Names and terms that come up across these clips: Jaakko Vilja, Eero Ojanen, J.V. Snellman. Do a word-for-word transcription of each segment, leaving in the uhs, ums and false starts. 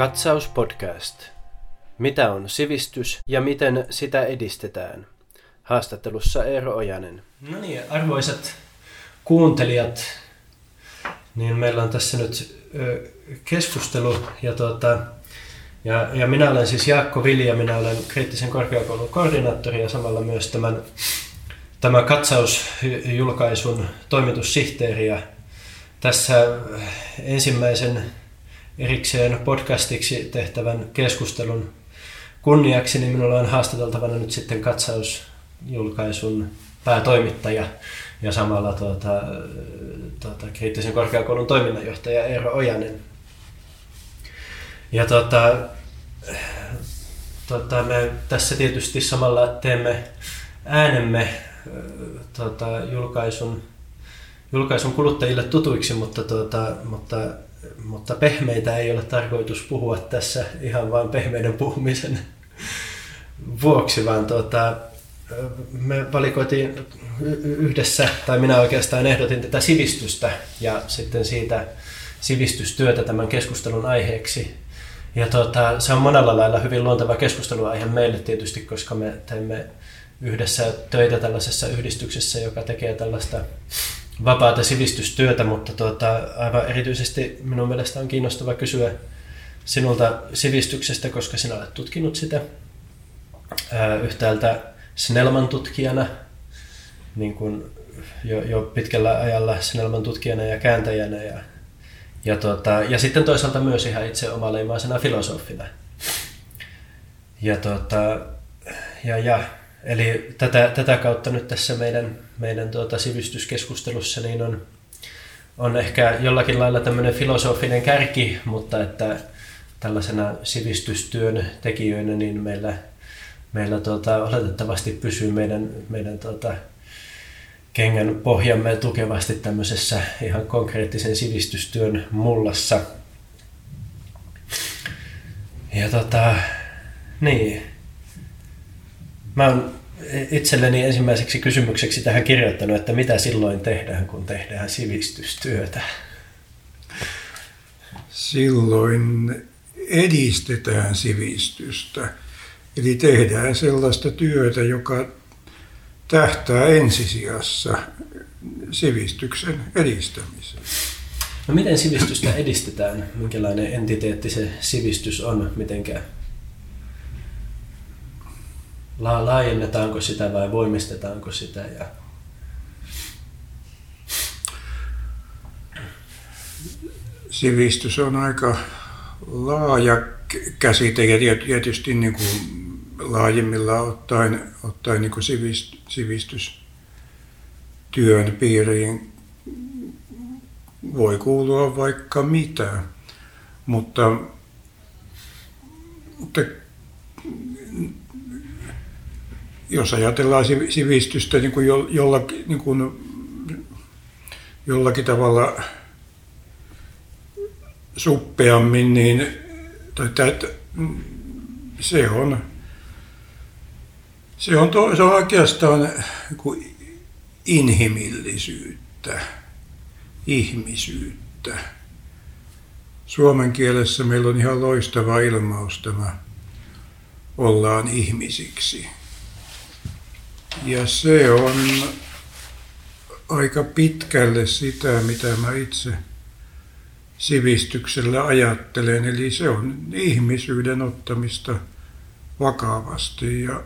Katsauspodcast. Mitä on sivistys ja miten sitä edistetään? Haastattelussa Eero Ojanen. No niin, arvoisat kuuntelijat, niin meillä on tässä nyt keskustelu ja, tuota, ja, ja minä olen siis Jaakko Vilja, minä olen kriittisen korkeakoulun koordinaattori ja samalla myös tämän, tämän katsausjulkaisun toimitussihteeri. Ja tässä ensimmäisen erikseen podcastiksi tehtävän keskustelun kunniaksi, niin minulla on haastateltavana nyt sitten katsausjulkaisun päätoimittaja ja samalla tuota, tuota, kriittisen korkeakoulun toiminnanjohtaja Eero Ojanen. Ja tuota, tuota, me tässä tietysti samalla teemme äänemme tuota, julkaisun, julkaisun kuluttajille tutuiksi, mutta, tuota, mutta Mutta pehmeitä ei ole tarkoitus puhua tässä ihan vain pehmeiden puhumisen vuoksi, vaan tuota, me valikoitiin yhdessä, tai minä oikeastaan ehdotin tätä sivistystä ja sitten siitä sivistystyötä tämän keskustelun aiheeksi. Ja tuota, se on monella lailla hyvin luonteva keskusteluaihe meille tietysti, koska me teemme yhdessä töitä tällaisessa yhdistyksessä, joka tekee tällaista vapaata sivistystyötä, mutta tuota, aivan erityisesti minun mielestä on kiinnostava kysyä sinulta sivistyksestä, koska sinä olet tutkinut sitä ää, yhtäältä Snellman tutkijana, niin kuin jo, jo pitkällä ajalla Snellman tutkijana ja kääntäjänä, ja, ja, tuota, ja sitten toisaalta myös ihan itse omaleimaisena filosofina. Ja, tuota, ja, ja. Eli tätä, tätä kautta nyt tässä meidän, meidän tuota sivistyskeskustelussa niin on, on ehkä jollakin lailla tämmöinen filosofinen kärki, mutta että tällaisena sivistystyön tekijöinä niin meillä, meillä tuota, oletettavasti pysyy meidän, meidän tuota, kengän pohjamme tukevasti tämmöisessä ihan konkreettisen sivistystyön mullassa. Ja tota, niin. Mä oon itselleni ensimmäiseksi kysymykseksi tähän kirjoittanut, että mitä silloin tehdään, kun tehdään sivistystyötä? Silloin edistetään sivistystä. Eli tehdään sellaista työtä, joka tähtää ensisijassa sivistyksen edistämiseen. No miten sivistystä edistetään? Minkälainen entiteetti se sivistys on? Mitenkään? Laajennetaanko sitä vai voimistetaanko sitä? Ja sivistys on aika laaja käsite ja tietysti niin kuin laajemmilla ottaen, ottaen niin kuin sivistystyön piiriin voi kuulua vaikka mitä, mutta, mutta jos ajatellaan sivistystä niin kuin jollakin, niin kuin jollakin tavalla suppeammin, niin se on, se on, to, se on oikeastaan niin kuin inhimillisyyttä, ihmisyyttä. Suomen kielessä meillä on ihan loistava ilmaus tämä ollaan ihmisiksi. Ja se on aika pitkälle sitä, mitä mä itse sivistyksellä ajattelen. Eli se on ihmisyyden ottamista vakavasti ja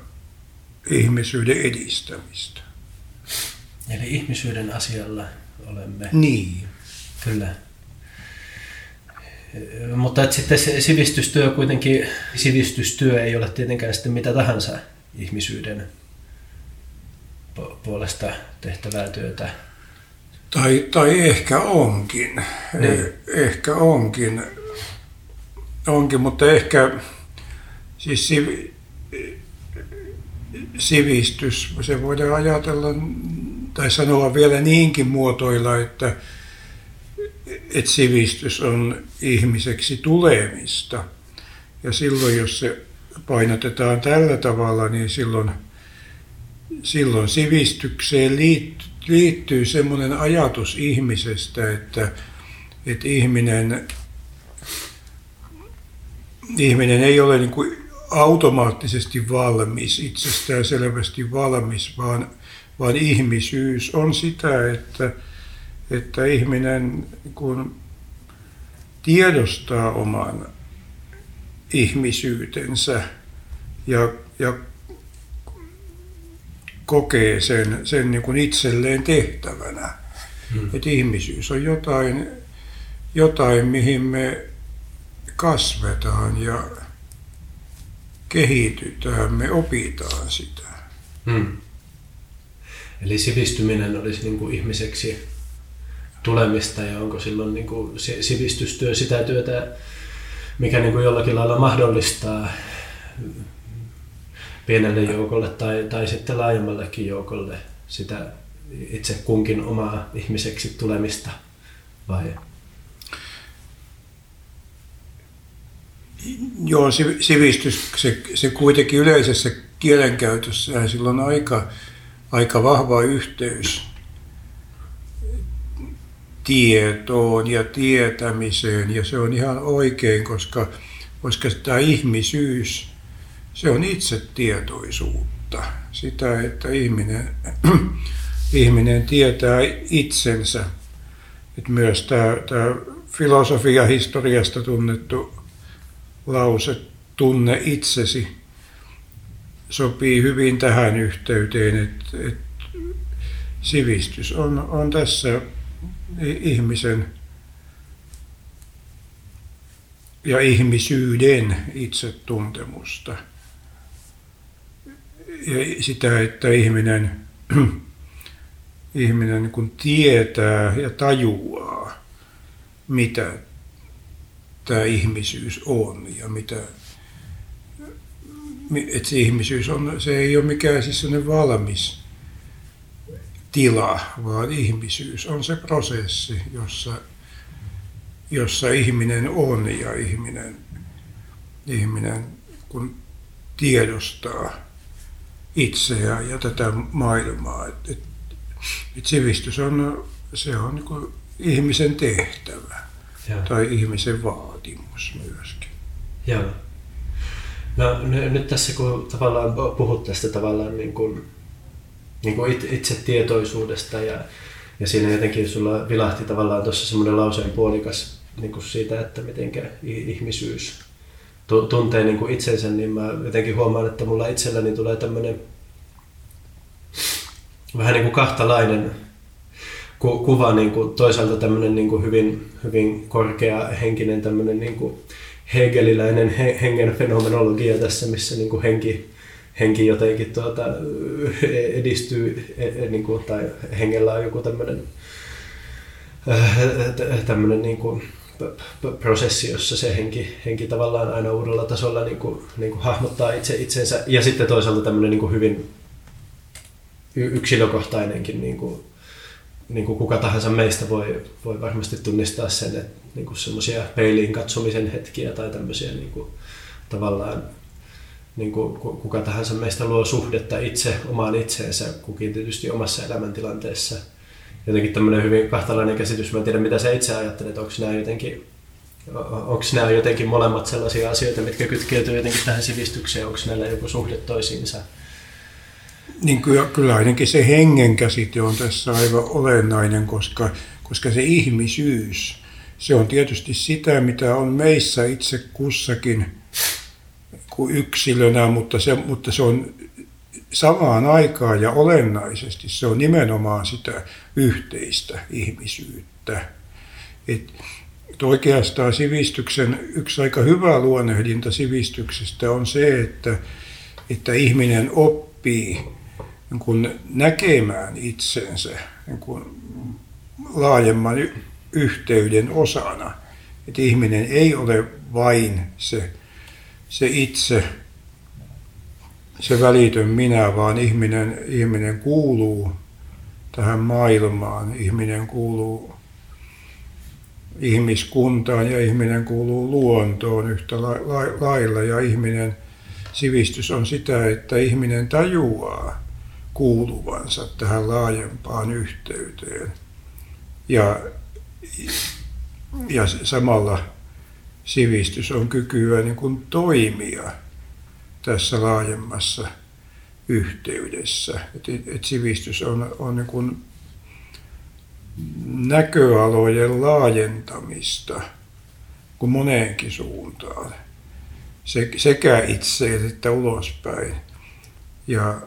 ihmisyyden edistämistä. Eli ihmisyyden asialla olemme. Niin. Kyllä. Mutta sitten se sivistystyö kuitenkin, sivistystyö ei ole tietenkään sitten mitä tahansa ihmisyyden puolesta tehtävää työtä. Tai, tai ehkä onkin. Niin. Ehkä onkin. Onkin, mutta ehkä siis sivistys, se voidaan ajatella tai sanoa vielä niinkin muotoilla, että, että sivistys on ihmiseksi tulemista. Ja silloin, jos se painotetaan tällä tavalla, niin silloin Silloin sivistykseen liittyy semmoinen ajatus ihmisestä, että, että ihminen ihminen ei ole niin kuin automaattisesti valmis, itsestään selvästi valmis, vaan, vaan ihmisyys on sitä, että, että ihminen kun tiedostaa oman ihmisyytensä ja, ja kokee sen, sen niin kuin itselleen tehtävänä. Hmm. Että ihmisyys on jotain, jotain, mihin me kasvetaan ja kehitytään, me opitaan sitä. Hmm. Eli sivistyminen olisi niin kuin ihmiseksi tulemista, ja onko silloin niin kuin sivistystyö sitä työtä, mikä niin kuin jollakin lailla mahdollistaa pienelle joukolle tai, tai sitten laajemmallekin joukolle sitä itse kunkin omaa ihmiseksi tulemista, vai? Joo, sivistys, se, se kuitenkin yleisessä kielenkäytössä, sillä on aika, aika vahva yhteys tietoon ja tietämiseen, ja se on ihan oikein, koska, koska tämä ihmisyys, se on itsetietoisuutta, sitä, että ihminen, ihminen tietää itsensä. Et myös tämä, tämä filosofiahistoriasta tunnettu lause, tunne itsesi, sopii hyvin tähän yhteyteen, että et sivistys on, on tässä ihmisen ja ihmisyyden itsetuntemusta. Ja sitä, että ihminen, ihminen niin kuin tietää ja tajuaa, mitä tämä ihmisyys on ja mitä, että se ihmisyys on, se ei ole mikään siis sellainen valmis tila, vaan ihmisyys on se prosessi, jossa, jossa ihminen on ja ihminen, ihminen kun tiedostaa itseään ja tätä maailmaa. Et, et, et sivistys on, se on niin kuin ihmisen tehtävä. Joo. Tai ihmisen vaatimus myöskin. Joo. No nyt tässä kun tavallaan puhut tästä tavallaan niin kuin, niin kuin itsetietoisuudesta ja, ja siinä jotenkin sulla vilahti tavallaan tuossa semmoinen lauseen puolikas niin kuin siitä, että mitenkä ihmisyys tuntee niin kuin itsensä, niin mä jotenkin huomaan, että mulla itselläni tulee tämmöinen vähän niin kuin kahtalainen kuva, niin kuin toisaalta tämmöinen niin kuin hyvin, hyvin korkea henkinen tämmöinen niin kuin hegeliläinen he, hengen fenomenologia tässä, missä niin kuin henki, henki jotenkin tuota, edistyy niin kuin, tai hengellä on joku tämmöinen, tämmöinen niin kuin prosessi, jossa se henki, henki tavallaan aina uudella tasolla niin kuin, niin kuin hahmottaa itse, itsensä, ja sitten toisaalta tämmöinen niin kuin hyvin yksilökohtainenkin niin kuin, niin kuin kuka tahansa meistä voi, voi varmasti tunnistaa sen, että niin semmoisia peiliin katsomisen hetkiä tai tämmöisiä niin kuin, tavallaan niin kuin, kuka tahansa meistä luo suhdetta itse omaan itseensä, kukin tietysti omassa elämäntilanteessa. Jotenkin tämmöinen hyvin kahtalainen käsitys, mä en tiedä mitä sä itse ajattelet, onko nämä jotenkin, onko nämä jotenkin molemmat sellaisia asioita, mitkä kytkeytyy jotenkin tähän sivistykseen, onko näillä joku suhde toisiinsa? Niin kyllä, kyllä ainakin se hengen käsite on tässä aivan olennainen, koska, koska se ihmisyys, se on tietysti sitä, mitä on meissä itse kussakin kuin yksilönä, mutta se, mutta se on samaan aikaan ja olennaisesti, se on nimenomaan sitä yhteistä ihmisyyttä. Et, et oikeastaan sivistyksen yksi aika hyvä luonnehdinta sivistyksestä on se, että, että ihminen oppii niin kun näkemään itsensä niin kun laajemman y- yhteyden osana. Et ihminen ei ole vain se, se itse, se välitön minä, vaan ihminen, ihminen kuuluu tähän maailmaan, ihminen kuuluu ihmiskuntaan ja ihminen kuuluu luontoon yhtä lailla. Ja ihminen, sivistys on sitä, että ihminen tajuaa kuuluvansa tähän laajempaan yhteyteen ja, ja samalla sivistys on kykyä niin kuin toimia tässä laajemmassa yhteydessä. Et, et sivistys on, on niin kuin näköalojen laajentamista kuin moneenkin suuntaan, se, sekä itseään että ulospäin. Ja,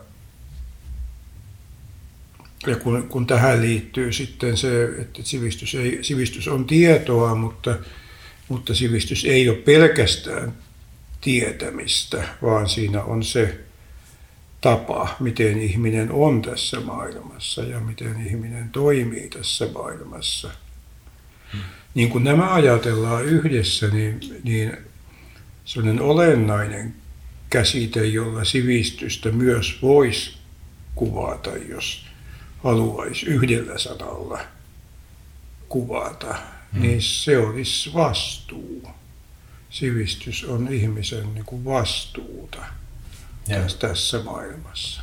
ja kun, kun tähän liittyy sitten se, että sivistys, ei, sivistys on tietoa, mutta, mutta sivistys ei ole pelkästään tietämistä, vaan siinä on se tapa, miten ihminen on tässä maailmassa ja miten ihminen toimii tässä maailmassa. Hmm. Niin kun nämä ajatellaan yhdessä, niin, niin sellainen olennainen käsite, jolla sivistystä myös voisi kuvata, jos haluaisi yhdellä sanalla kuvata, hmm. niin se olisi vastuu. Sivistys on ihmisen niin kuin vastuuta. Ja. Tässä maailmassa.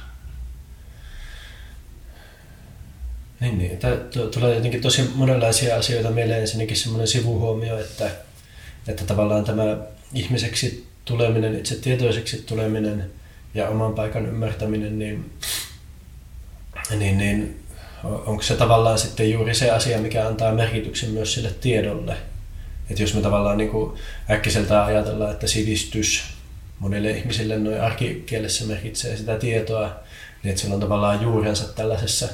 Niin, niin. Tulee jotenkin tosi monenlaisia asioita mieleen. Ensinnäkin semmoinen sivuhuomio, että, että tavallaan tämä ihmiseksi tuleminen, itse tietoiseksi tuleminen ja oman paikan ymmärtäminen, niin, niin, niin onko se tavallaan sitten juuri se asia, mikä antaa merkityksen myös sille tiedolle? Että jos me tavallaan niin kuin äkkiseltään ajatellaan, että sivistys monille ihmisille noin arkikielessä merkitsee sitä tietoa, niin että sillä on tavallaan juurensa tällaisessa,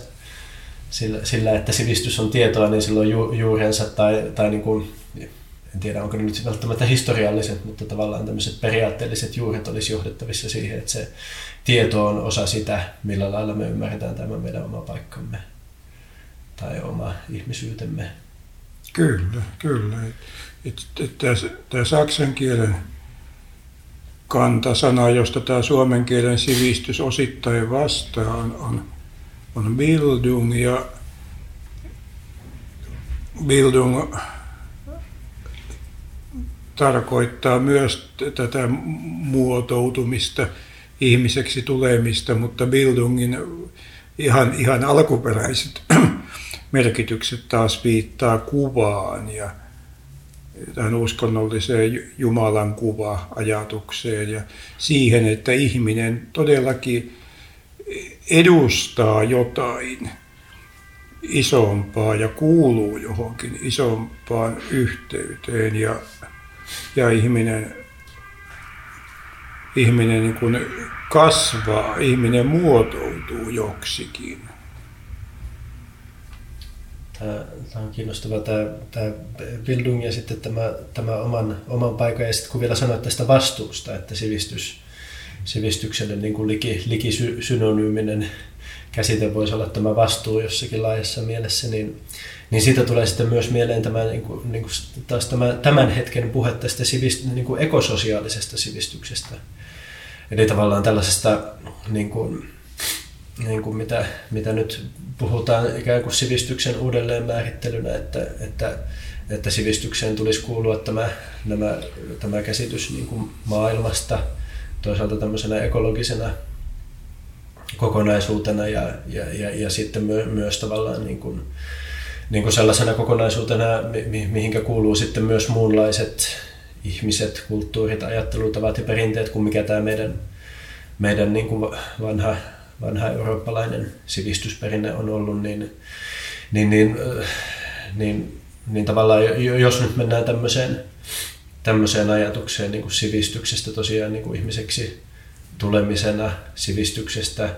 sillä, sillä että sivistys on tietoa, niin sillä on ju, juurensa tai, tai niin kuin, en tiedä onko ne nyt välttämättä historialliset, mutta tavallaan tämmöiset periaatteelliset juuret olisi johdettavissa siihen, että se tieto on osa sitä, millä lailla me ymmärretään tämä meidän oma paikkamme tai oma ihmisyytemme. Kyllä, kyllä. Tämä saksan kielen kantasana, josta tämä suomen kielen sivistys osittain vastaa, on, on, on Bildung, ja Bildung tarkoittaa myös tätä muotoutumista, ihmiseksi tulemista, mutta Bildungin ihan, ihan alkuperäiset merkitykset taas viittaa kuvaan ja tähän uskonnolliseen Jumalan kuva-ajatukseen ja siihen, että ihminen todellakin edustaa jotain isompaa ja kuuluu johonkin isompaan yhteyteen. Ja, ja ihminen, ihminen niin kuin kasvaa, ihminen muotoutuu joksikin. Tämä on kiinnostava, tämä, tämä Bildung ja sitten tämä, tämä oman, oman paikan, ja sitten kun vielä sanoit tästä vastuusta, että sivistys, sivistykselle niin kuin liki, likisynonyyminen käsite voisi olla tämä vastuu jossakin laajassa mielessä, niin, niin siitä tulee sitten myös mieleen tämä, niin kuin, niin kuin taas tämä, tämän hetken puhe tästä sivist, niin kuin ekososiaalisesta sivistyksestä, eli tavallaan tällaisesta niin kuin, niin kuin mitä, mitä nyt puhutaan ikään kuin sivistyksen uudelleenmäärittelynä, että, että, että sivistykseen tulisi kuulua tämä, nämä, tämä käsitys niin kuin maailmasta toisaalta tämmöisenä ekologisena kokonaisuutena ja, ja, ja, ja sitten my, myös tavallaan niin kuin, niin kuin sellaisena kokonaisuutena, mi, mihinkä kuuluu sitten myös muunlaiset ihmiset, kulttuurit, ajattelutavat ja perinteet kuin mikä tämä meidän, meidän niin kuin vanha vanha eurooppalainen sivistysperinne on ollut, niin, niin, niin, niin, niin tavallaan jos nyt mennään tämmöiseen, tämmöiseen ajatukseen niin kuin sivistyksestä tosiaan niin kuin ihmiseksi tulemisena, sivistyksestä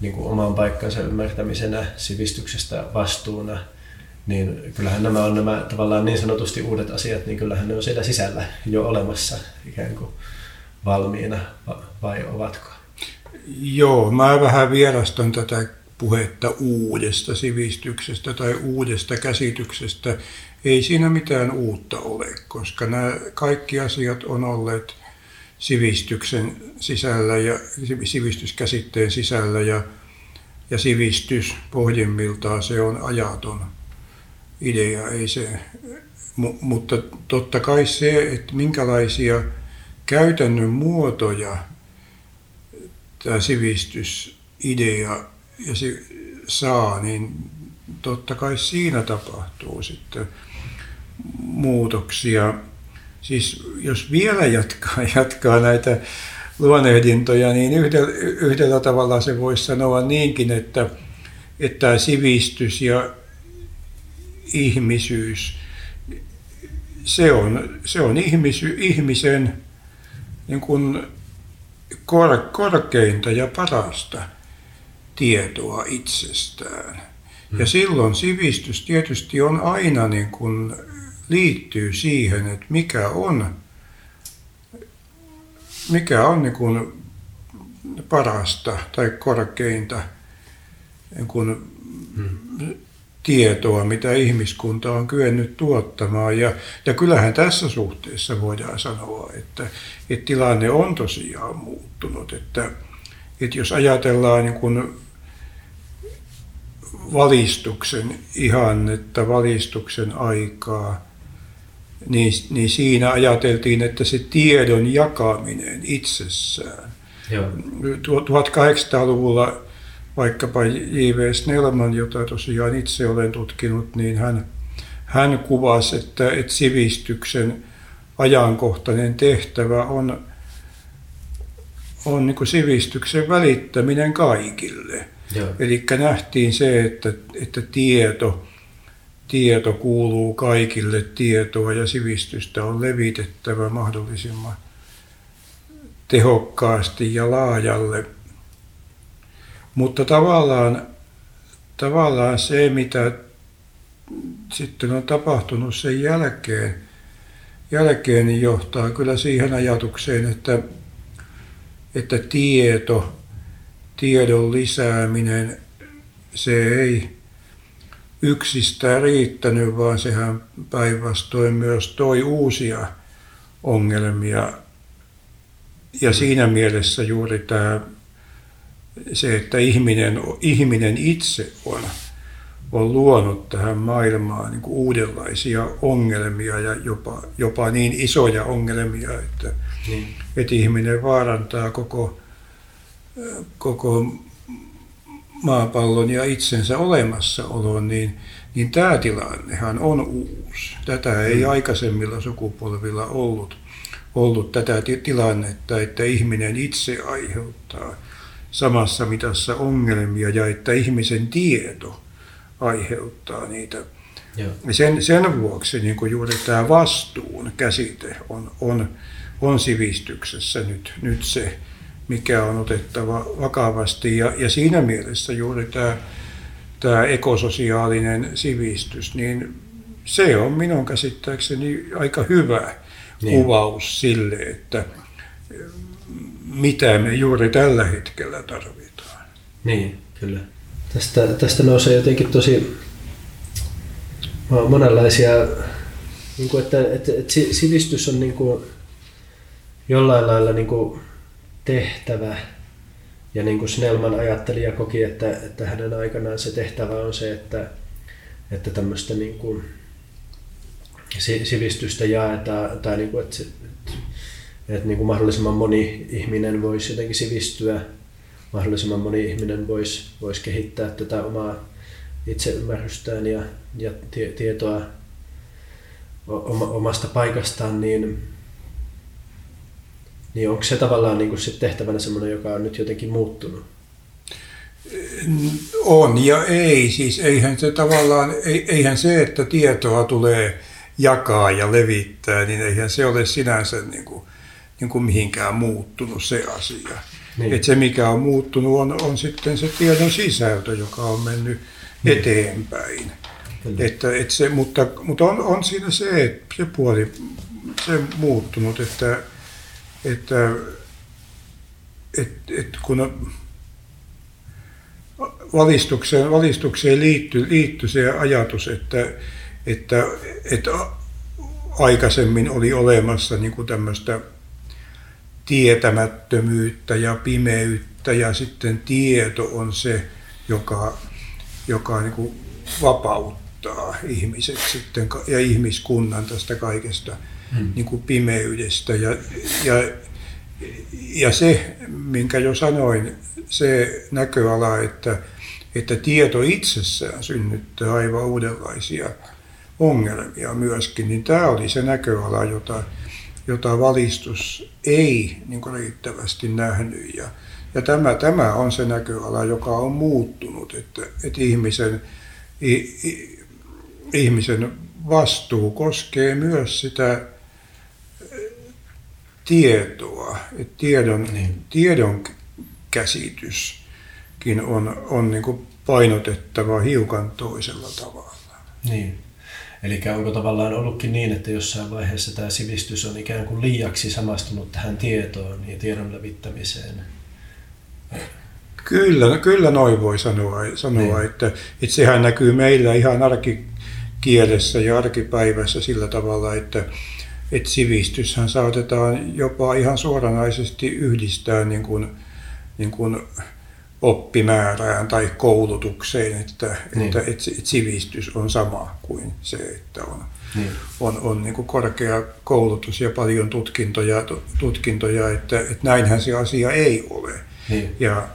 niin kuin oman paikkansa ymmärtämisenä, sivistyksestä vastuuna, niin kyllähän nämä on nämä tavallaan niin sanotusti uudet asiat, niin kyllähän ne on siellä sisällä jo olemassa ikään kuin valmiina, vai ovatko? Joo, mä vähän vierastan tätä puhetta uudesta sivistyksestä tai uudesta käsityksestä. Ei siinä mitään uutta ole, koska nämä kaikki asiat on olleet sivistyksen sisällä ja sivistyskäsitteen sisällä ja, ja sivistys pohjimmiltaan se on ajaton idea, ei se, M- mutta totta kai se, että minkälaisia käytännön muotoja tämä sivistysidea ja se saa, niin totta kai siinä tapahtuu sitten muutoksia. Siis jos vielä jatkaa, jatkaa näitä luonnehdintoja, niin yhdellä, yhdellä tavalla se voisi sanoa niinkin, että, että sivistys ja ihmisyys, se on, se on ihmisy, ihmisen niin kuin kor, korkeinta ja parasta tietoa itsestään. Hmm. Ja silloin sivistys tietysti on aina niin kuin liittyy siihen, että mikä on, mikä on niin kuin parasta tai korkeinta niin kuin hmm. tietoa, mitä ihmiskunta on kyennyt tuottamaan. Ja, ja kyllähän tässä suhteessa voidaan sanoa, että, että tilanne on tosiaan muuttunut. Että, että jos ajatellaan niin kuin valistuksen ihannetta, valistuksen aikaa, Niin, niin siinä ajateltiin, että se tiedon jakaminen itsessään. Joo. tuhatkahdeksansataaluvulla vaikkapa J V. Snellman, jota tosiaan itse olen tutkinut, niin hän, hän kuvasi, että, että sivistyksen ajankohtainen tehtävä on, on niin kuin sivistyksen välittäminen kaikille. Eli nähtiin se, että, että tieto, Tieto kuuluu kaikille tietoa ja sivistystä on levitettävä mahdollisimman tehokkaasti ja laajalle. Mutta tavallaan, tavallaan se, mitä sitten on tapahtunut sen jälkeen, jälkeen niin johtaa kyllä siihen ajatukseen, että, että tieto, tiedon lisääminen, se ei yksistään riittänyt, vaan sehän päinvastoin myös toi uusia ongelmia. Ja siinä mielessä juuri tämä, se, että ihminen, ihminen itse on, on luonut tähän maailmaan niin kuin uudenlaisia ongelmia ja jopa, jopa niin isoja ongelmia, että, mm. että ihminen vaarantaa koko, koko maapallon ja itsensä olemassaolon, niin, niin tämä tilannehan on uusi. Tätä ei aikaisemmilla sukupolvilla ollut, ollut tätä tilannetta, että ihminen itse aiheuttaa samassa mitassa ongelmia ja että ihmisen tieto aiheuttaa niitä. Sen, sen vuoksi niin kuin juuri tämä vastuun käsite on, on, on sivistyksessä nyt, nyt se, mikä on otettava vakavasti, ja, ja siinä mielessä juuri tämä, tämä ekososiaalinen sivistys, niin se on minun käsittääkseni aika hyvä niin. kuvaus sille, että mitä me juuri tällä hetkellä tarvitaan. Niin, kyllä. Tästä, tästä nousee jotenkin tosi monenlaisia, niin kuin että, että, että sivistys on niin kuin jollain lailla niin kuin tehtävä, ja niin kuin Snellman ajatteli ja koki, että, että hänen aikanaan se tehtävä on se, että, että tämmöistä niin kuin sivistystä jaetaan, tai niin kuin, että, että, että niin kuin mahdollisimman moni ihminen voisi jotenkin sivistyä, mahdollisimman moni ihminen voisi, voisi kehittää tätä omaa itseymmärrystään ja, ja tie, tietoa omasta paikastaan, niin niin onko se tavallaan niin kuin sit tehtävänä semmoinen, joka on nyt jotenkin muuttunut? On ja ei. Siis eihän se tavallaan, eihän se, että tietoa tulee jakaa ja levittää, niin eihän se ole sinänsä niin kuin, niin kuin mihinkään muuttunut se asia. Niin. Et se mikä on muuttunut on, on sitten se tiedon sisältö, joka on mennyt niin. eteenpäin. Niin. Että, et se, mutta mutta on, on siinä se, että se puoli se muuttunut, että Että et, et kun valistukseen, valistukseen liittyy, liittyy se ajatus, että, että, että aikaisemmin oli olemassa niin kuin tämmöistä tietämättömyyttä ja pimeyttä, ja sitten tieto on se, joka, joka niin kuin vapauttaa ihmiset sitten, ja ihmiskunnan tästä kaikesta. Hmm. Niin kuin pimeydestä ja, ja, ja se, minkä jo sanoin, se näköala, että, että tieto itsessään synnyttää aivan uudenlaisia ongelmia myöskin, niin tämä oli se näköala, jota, jota valistus ei niin kuin riittävästi nähnyt. Ja, ja tämä, tämä on se näköala, joka on muuttunut, että, että ihmisen, i, i, ihmisen vastuu koskee myös sitä tietoa, että tiedon, niin. tiedon käsityskin on, on niin kuin painotettava hiukan toisella tavalla. Niin. Eli onko tavallaan ollutkin niin, että jossain vaiheessa tämä sivistys on ikään kuin liiaksi samastunut tähän tietoon ja tiedon levittämiseen? Kyllä, kyllä noin voi sanoa, sanoa niin. että, että sehän näkyy meillä ihan arkikielessä ja arkipäivässä sillä tavalla, että, että sivistyshän saatetaan jopa ihan suoranaisesti yhdistää niin kuin, niin kuin oppimäärään tai koulutukseen, että, niin. että, että, että sivistys on sama kuin se, että on, niin. on, on niin kuin korkea koulutus ja paljon tutkintoja, tutkintoja että, että näinhän se asia ei ole. Niin. Ja,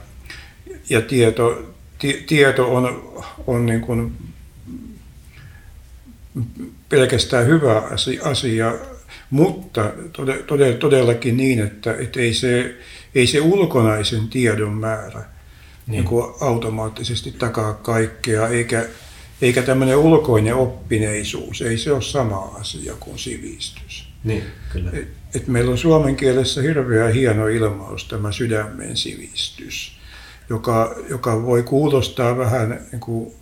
ja tieto, ti, tieto on, on niin kuin pelkästään hyvä asia, mutta todellakin niin, että, että ei, se, ei se ulkonaisen tiedon määrä niin. Niin automaattisesti takaa kaikkea, eikä, eikä tämmöinen ulkoinen oppineisuus, ei se ole sama asia kuin sivistys. Niin, kyllä. Et, et meillä on suomen kielessä hirveän hieno ilmaus tämä sydämen sivistys, joka, joka voi kuulostaa vähän niin kuin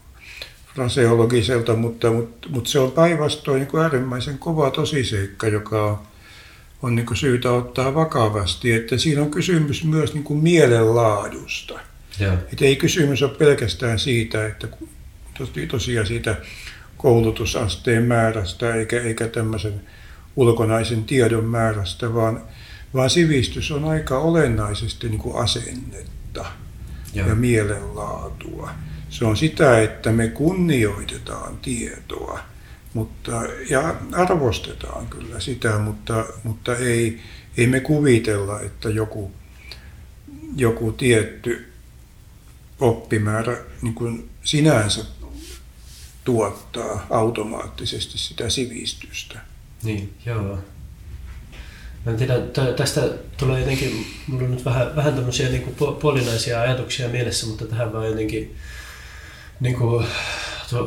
fraseologiselta, mutta, mutta, mutta se on päinvastoin niin kuin äärimmäisen kova tosiseikka, joka on, on niin kuin syytä ottaa vakavasti, että siinä on kysymys myös niin kuin mielenlaadusta. Että ei kysymys ole pelkästään siitä, että tosiaan siitä koulutusasteen määrästä eikä, eikä tämmöisen ulkonaisen tiedon määrästä, vaan, vaan sivistys on aika olennaisesti niin kuin asennetta ja. ja mielenlaatua. Se on sitä, että me kunnioitetaan tietoa mutta, ja arvostetaan kyllä sitä, mutta, mutta ei, ei me kuvitella, että joku, joku tietty oppimäärä niin kuin sinänsä tuottaa automaattisesti sitä sivistystä. Niin, joo. Mä en tiedä, tästä tulee jotenkin, mulla on nyt vähän, vähän tämmöisiä niin kuin puolinaisia ajatuksia mielessä, mutta tähän vaan jotenkin niin kuin,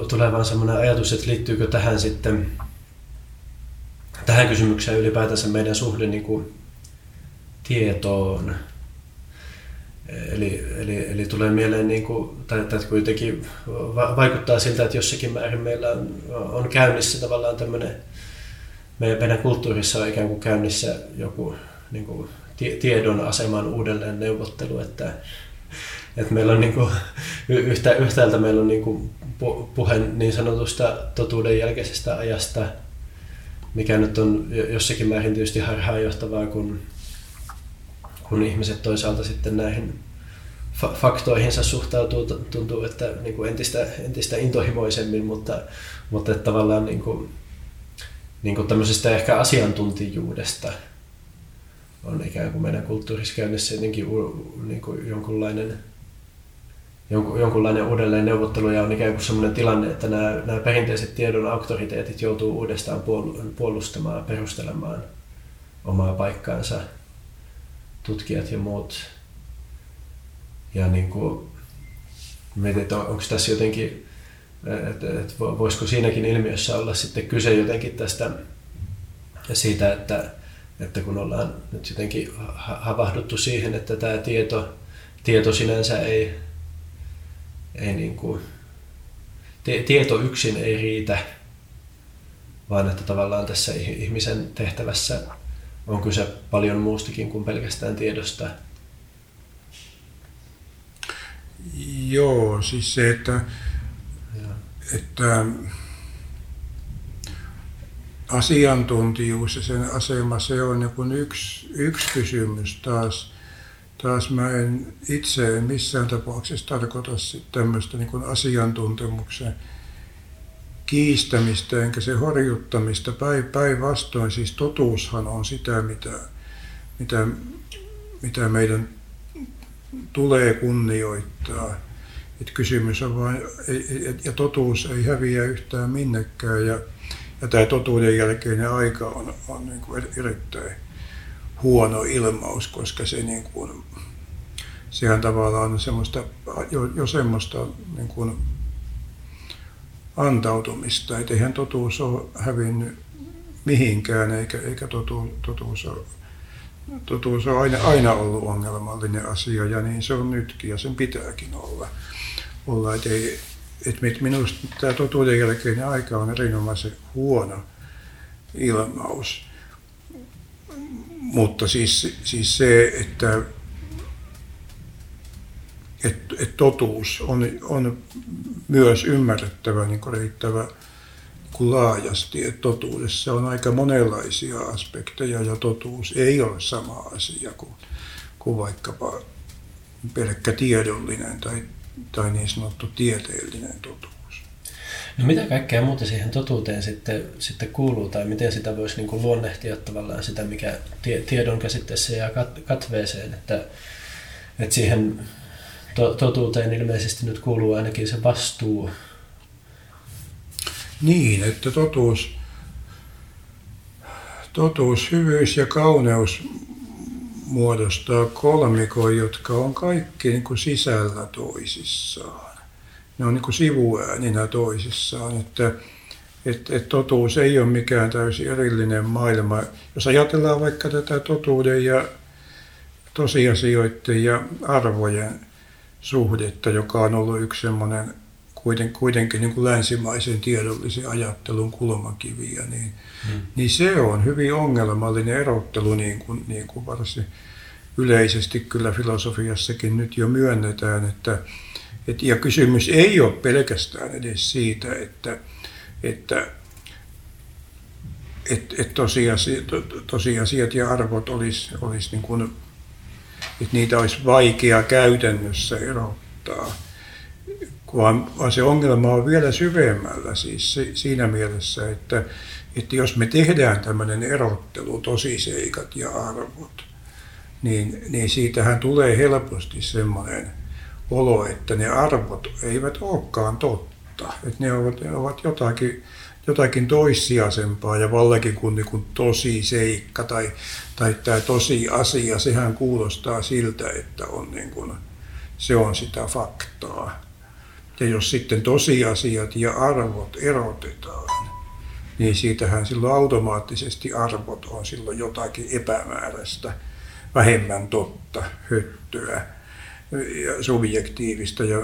tulee vaan semmoinen ajatus, että liittyykö tähän sitten, tähän kysymykseen ylipäätänsä meidän suhde niin kuin tietoon. Eli, eli, eli tulee mieleen, niin kuin, tai, tai kuitenkin vaikuttaa siltä, että jossakin määrin meillä on, on käynnissä tavallaan tämmöinen, meidän kulttuurissa on ikään kuin käynnissä joku niin kuin, tiedon aseman uudelleen neuvottelu, että, että meillä on niin kuin, yhtä, yhtäältä meillä on niin kuin, puhe niin sanotusta totuuden jälkeisestä ajasta, mikä nyt on jossakin määrin tietysti harhaanjohtavaa, kun kun ihmiset toisaalta sitten näihin faktoihinsa suhtautuu, tuntuu, että niin kuin entistä, entistä intohimoisemmin, mutta, mutta että tavallaan niin kuin, niin kuin tämmöisestä ehkä asiantuntijuudesta on ikään kuin meidän kulttuurissa käynnissä jotenkin niin kuin jonkunlainen, jonkun, jonkunlainen uudelleen neuvottelu ja on ikään kuin semmoinen tilanne, että nämä, nämä perinteiset tiedon auktoriteetit joutuu uudestaan puolustamaan ja perustelemaan omaa paikkaansa. Tutkijat ja muut. Ja niin kuin, mietin, että onko tässä jotenkin, että et voisiko siinäkin ilmiössä olla sitten kyse jotenkin tästä siitä, että, että kun ollaan nyt jotenkin havahduttu siihen, että tämä tieto, tieto sinänsä ei, ei niin kuin, tieto yksin ei riitä, vaan että tavallaan tässä ihmisen tehtävässä on kyse paljon muustakin kuin pelkästään tiedosta. Joo, siis se, että, että asiantuntijuus ja sen asema, se on joku yksi, yksi kysymys taas. Taas mä en itse missään tapauksessa tarkoita tämmöistä niin kuin asiantuntemuksen kiistämistä enkä se horjuttamista päinvastoin. Siis totuushan on sitä, mitä, mitä, mitä meidän tulee kunnioittaa. Et kysymys on vain, ja totuus ei häviä yhtään minnekään. Ja, ja Ja tämä totuuden jälkeinen aika on, on niin kuin erittäin huono ilmaus, koska se niin kuin, sehän tavallaan on semmoista, jo, jo semmoista niin kuin antautumista, että eihän totuus ole hävinnyt mihinkään, eikä, eikä totu, totuus ole, totuus on aina, aina ollut ongelmallinen asia, ja niin se on nytkin, ja sen pitääkin olla. olla et ei, et minusta tämä totuuden jälkeinen aika on erinomaisen huono ilmaus. Mutta siis, siis se, että et, et totuus on, on myös ymmärrettävä niin kuin riittävä laajasti, että totuudessa on aika monenlaisia aspekteja ja totuus ei ole sama asia kuin, kuin vaikkapa pelkkä tiedollinen tai, tai niin sanottu tieteellinen totuus. No mitä kaikkea muuta siihen totuuteen sitten, sitten kuuluu tai miten sitä voisi niin kuin luonnehtia tavallaan sitä, mikä tie, tiedon käsitteessä jää kat, katveeseen, että, että siihen to, totuuteen ilmeisesti nyt kuuluu ainakin se vastuu. Niin, että totuus, totuus, hyvyys ja kauneus muodostaa kolmikon, jotka on kaikki niin kuin sisällä toisissaan. Ne on niin kuin sivuääninä toisissaan, että et, et totuus ei ole mikään täysin erillinen maailma. Jos ajatellaan vaikka tätä totuuden ja tosiasioiden ja arvojen suhdetta, joka on ollut yksi semmoinen kuitenkin niin kuin länsimaisen tiedollisen ajattelun kulmakiviä, niin, mm. niin se on hyvin ongelmallinen erottelu, niin kuin, niin kuin varsin yleisesti kyllä filosofiassakin nyt jo myönnetään. Että, et, ja kysymys ei ole pelkästään edes siitä, että, että et, et tosiasiat, tosiasiat ja arvot olis, olis niin kuin, että niitä olisi vaikea käytännössä erottaa. Vaan se ongelma on vielä syvemmällä siis siinä mielessä, että, että jos me tehdään tämmöinen erottelu, tosiseikat ja arvot, niin, niin siitähän tulee helposti semmoinen olo, että ne arvot eivät olekaan totta. Että ne ovat, ne ovat jotakin, jotakin toissijaisempaa ja vallakin kuin, niin kuin tosiseikka tai, tai tämä tosiasia, sehän kuulostaa siltä, että on niin kuin, se on sitä faktaa. Ja jos sitten tosiasiat ja arvot erotetaan, niin siitähän silloin automaattisesti arvot on silloin jotakin epämääräistä, vähemmän totta, höttöä, subjektiivista ja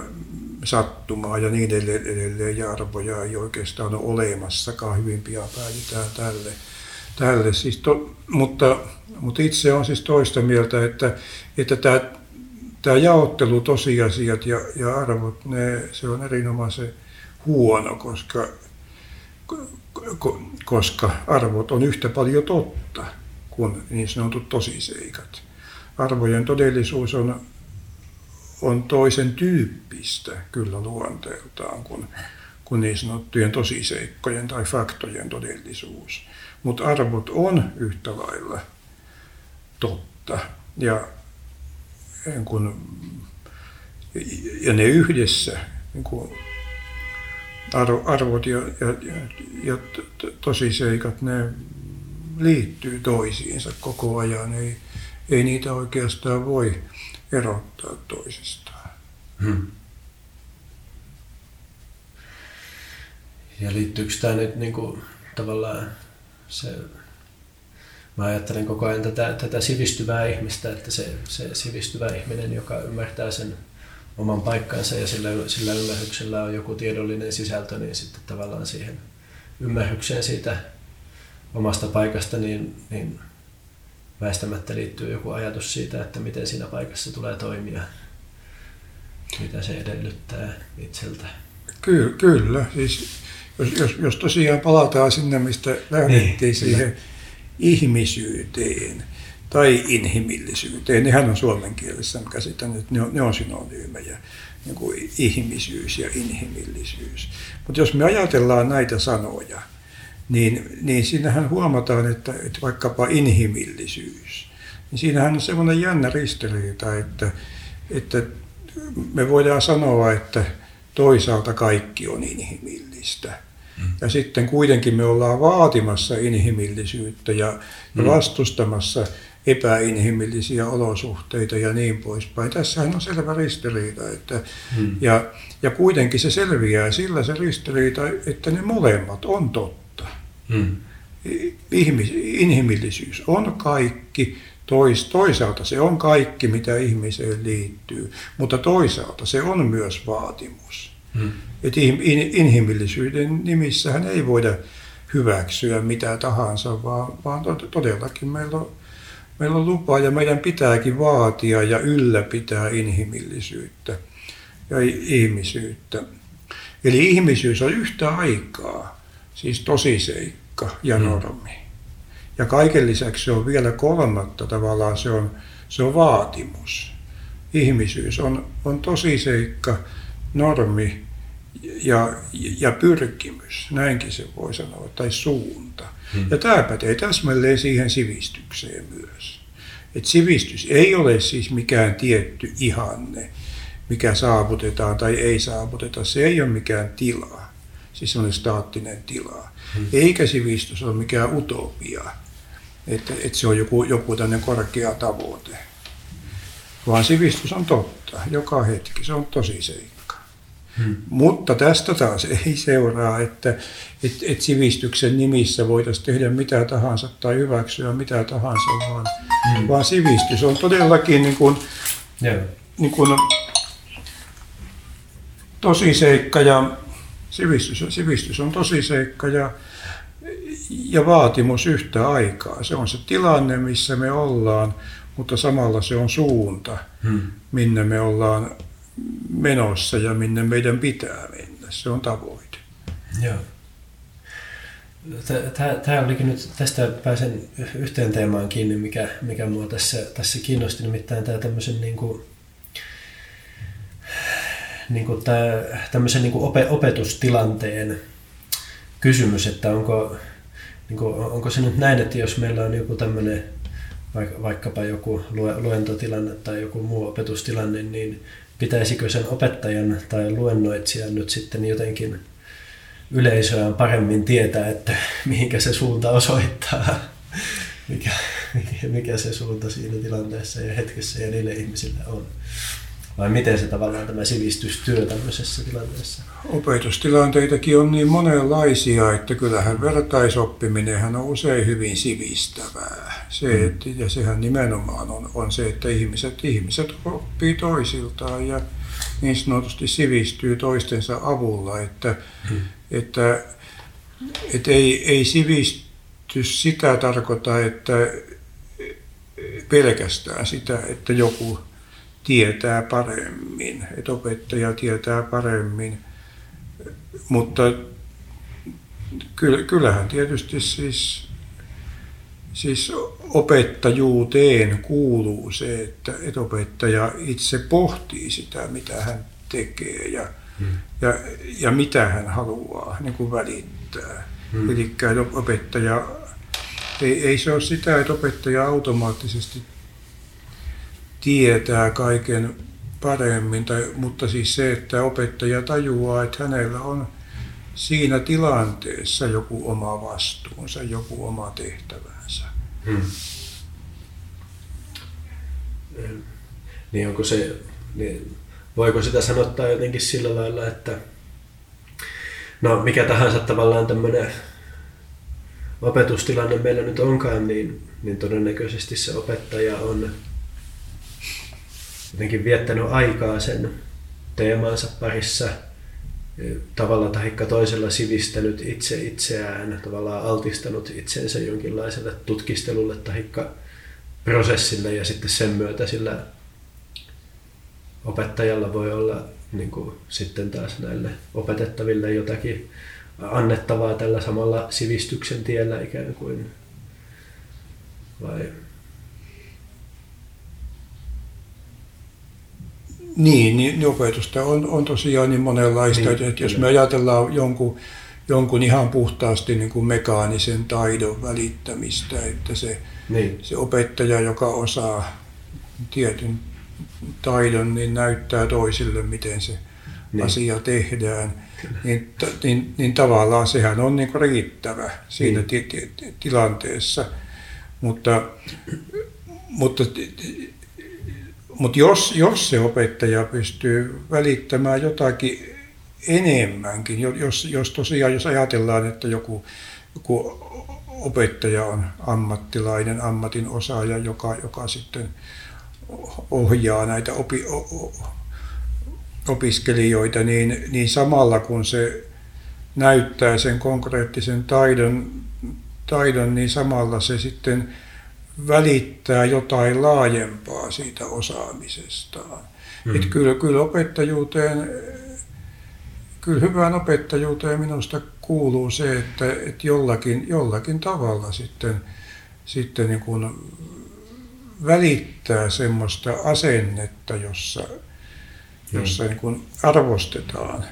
sattumaa ja niin edelleen. Ja arvoja ei oikeastaan ole olemassakaan, hyvin pian päädytään tälle. tälle. Siis to, mutta, mutta itse on siis toista mieltä, että, että tämä Tämä jaottelu, tosiasiat ja, ja arvot, ne, se on erinomaisen huono, koska, koska arvot on yhtä paljon totta kuin niin sanotut tosiseikat. Arvojen todellisuus on, on toisen tyyppistä kyllä luonteeltaan kuin, kuin niin sanottujen tosiseikkojen tai faktojen todellisuus. Mutta arvot on yhtä lailla totta. Ja Kun, ja ne yhdessä, niin kuin arvot ja, ja, ja tosiseikat, ne liittyy toisiinsa koko ajan. Ei, ei niitä oikeastaan voi erottaa toisistaan. Hmm. Ja liittyykö tämä nyt niin kuin, tavallaan se... Mä ajattelen koko ajan tätä, tätä sivistyvää ihmistä, että se, se sivistyvä ihminen, joka ymmärtää sen oman paikkansa ja sillä, sillä ymmärryksellä on joku tiedollinen sisältö, niin sitten tavallaan siihen ymmärrykseen siitä omasta paikasta niin, niin väistämättä liittyy joku ajatus siitä, että miten siinä paikassa tulee toimia, mitä se edellyttää itseltä. Ky- kyllä, siis jos, jos, jos tosiaan palataan sinne, mistä lähdettiin niin, siihen. Kyllä. Ihmisyyteen tai inhimillisyyteen, nehän on suomen kielessä käsitän, että ne on, ne on synonyymejä, niin kuin ihmisyys ja inhimillisyys. Mutta jos me ajatellaan näitä sanoja, niin, niin siinähän huomataan, että, että vaikkapa inhimillisyys, niin siinähän on semmoinen jännä ristiriita, että, että me voidaan sanoa, että toisaalta kaikki on inhimillistä. Ja sitten kuitenkin me ollaan vaatimassa inhimillisyyttä ja vastustamassa epäinhimillisiä olosuhteita ja niin poispäin. Tässähän on selvä ristiriita. Että hmm. ja, ja kuitenkin se selviää sillä se ristiriita, että ne molemmat on totta. Hmm. Ihmis, inhimillisyys on kaikki. Tois, toisaalta se on kaikki, mitä ihmiseen liittyy, mutta toisaalta se on myös vaatimus. Hmm. Et inhimillisyyden nimissähän ei voida hyväksyä mitä tahansa, vaan, vaan todellakin meillä on, meillä on lupa ja meidän pitääkin vaatia ja ylläpitää inhimillisyyttä ja ihmisyyttä. Eli ihmisyys on yhtä aikaa, siis tosiseikka ja normi. Hmm. Ja kaiken lisäksi se on vielä kolmatta tavallaan, se on, se on vaatimus. Ihmisyys on, on tosiseikka, normi ja, ja pyrkimys, näinkin se voi sanoa, tai suunta. Hmm. Ja tämä pätee täsmälleen siihen sivistykseen myös. Et sivistys ei ole siis mikään tietty ihanne, mikä saavutetaan tai ei saavuteta, se ei ole mikään tila, siis sellainen staattinen tila. Hmm. Eikä sivistys ole mikään utopia, että, että se on joku, joku tämmöinen korkea tavoite, vaan sivistys on totta, joka hetki, se on tosiseikka. Hmm. Mutta tästä taas ei seuraa, että et, et sivistyksen nimissä voitaisiin tehdä mitä tahansa tai hyväksyä mitä tahansa, vaan, hmm. vaan sivistys on todellakin niin kuin, yeah. niin kuin tosiseikka ja Sivistys, sivistys on tosiseikka ja, ja vaatimus yhtä aikaa. Se on se tilanne, missä me ollaan, mutta samalla se on suunta, hmm. minne me ollaan menossa ja minne meidän pitää mennä. Se on tavoite. Joo. Tämä olikin nyt, tästä pääsen yhteen teemaan kiinni, mikä, mikä minua tässä, tässä kiinnosti, nimittäin tämä tämmöisen niin kuin niin kuin tämä, tämmöisen niin kuin opetustilanteen kysymys, että onko, niin kuin, onko se nyt näin, että jos meillä on joku tämmöinen, vaikkapa joku luentotilanne tai joku muu opetustilanne, niin pitäisikö sen opettajan tai luennoitsijan nyt sitten jotenkin yleisöään paremmin tietää, että mihinkä se suunta osoittaa, mikä, mikä se suunta siinä tilanteessa ja hetkessä ja niille ihmisille on. Vai miten se tavallaan tämä sivistystyö tämmöisessä tilanteessa? Opetustilanteitakin on niin monenlaisia, että kyllähän vertaisoppiminenhän on usein hyvin sivistävää. Se, että, ja sehän nimenomaan on, on se, että ihmiset, ihmiset oppii toisiltaan ja niin sanotusti sivistyy toistensa avulla. Että, hmm. että, että ei, ei sivistys sitä tarkoita, että pelkästään sitä, että joku tietää paremmin, että opettaja tietää paremmin, mutta kyllähän tietysti siis, siis opettajuuteen kuuluu se, että, että opettaja itse pohtii sitä, mitä hän tekee ja, hmm. ja, ja mitä hän haluaa niin kuin välittää. Hmm. Eli opettaja, ei, ei se ole sitä, että opettaja automaattisesti tietää kaiken paremmin, tai, mutta siis se, että opettaja tajuaa, että hänellä on siinä tilanteessa joku oma vastuunsa, joku oma tehtävänsä. Hmm. Niin onko se, niin voiko sitä sanottaa jotenkin sillä lailla, että no mikä tahansa tavallaan tämmöinen opetustilanne meillä nyt onkaan, niin, niin todennäköisesti se opettaja on jotenkin viettänyt aikaa sen teemansa parissa, tavalla taikka toisella sivistänyt itse itseään, tavallaan altistanut itsensä jonkinlaiselle tutkistelulle taikka prosessille ja sitten sen myötä sillä opettajalla voi olla niin kuin sitten taas näille opetettaville jotakin annettavaa tällä samalla sivistyksen tiellä ikään kuin, vai? Niin, niin opetusta on, on tosiaan niin monenlaista, niin, että jos me ajatellaan jonkun, jonkun ihan puhtaasti niin kuin mekaanisen taidon välittämistä, että se, niin. se opettaja, joka osaa tietyn taidon, niin näyttää toisille, miten se niin. asia tehdään, niin, niin, niin tavallaan sehän on niin kuin riittävä siinä niin. ti, ti, ti, tilanteessa. Mutta, mutta, mutta jos, jos se opettaja pystyy välittämään jotakin enemmänkin, jos, jos tosiaan jos ajatellaan, että joku, joku opettaja on ammattilainen, ammatin osaaja, joka, joka sitten ohjaa näitä opi, opiskelijoita, niin, niin samalla kun se näyttää sen konkreettisen taidon, taidon, niin samalla se sitten välittää jotain laajempaa siitä osaamisestaan. Mm. Et kyllä, kyllä opettajuuteen, kyllä hyvään opettajuuteen minusta kuuluu se, että, että jollakin, jollakin tavalla sitten, sitten niin kuin välittää semmoista asennetta, jossa, mm. jossa niin kuin arvostetaan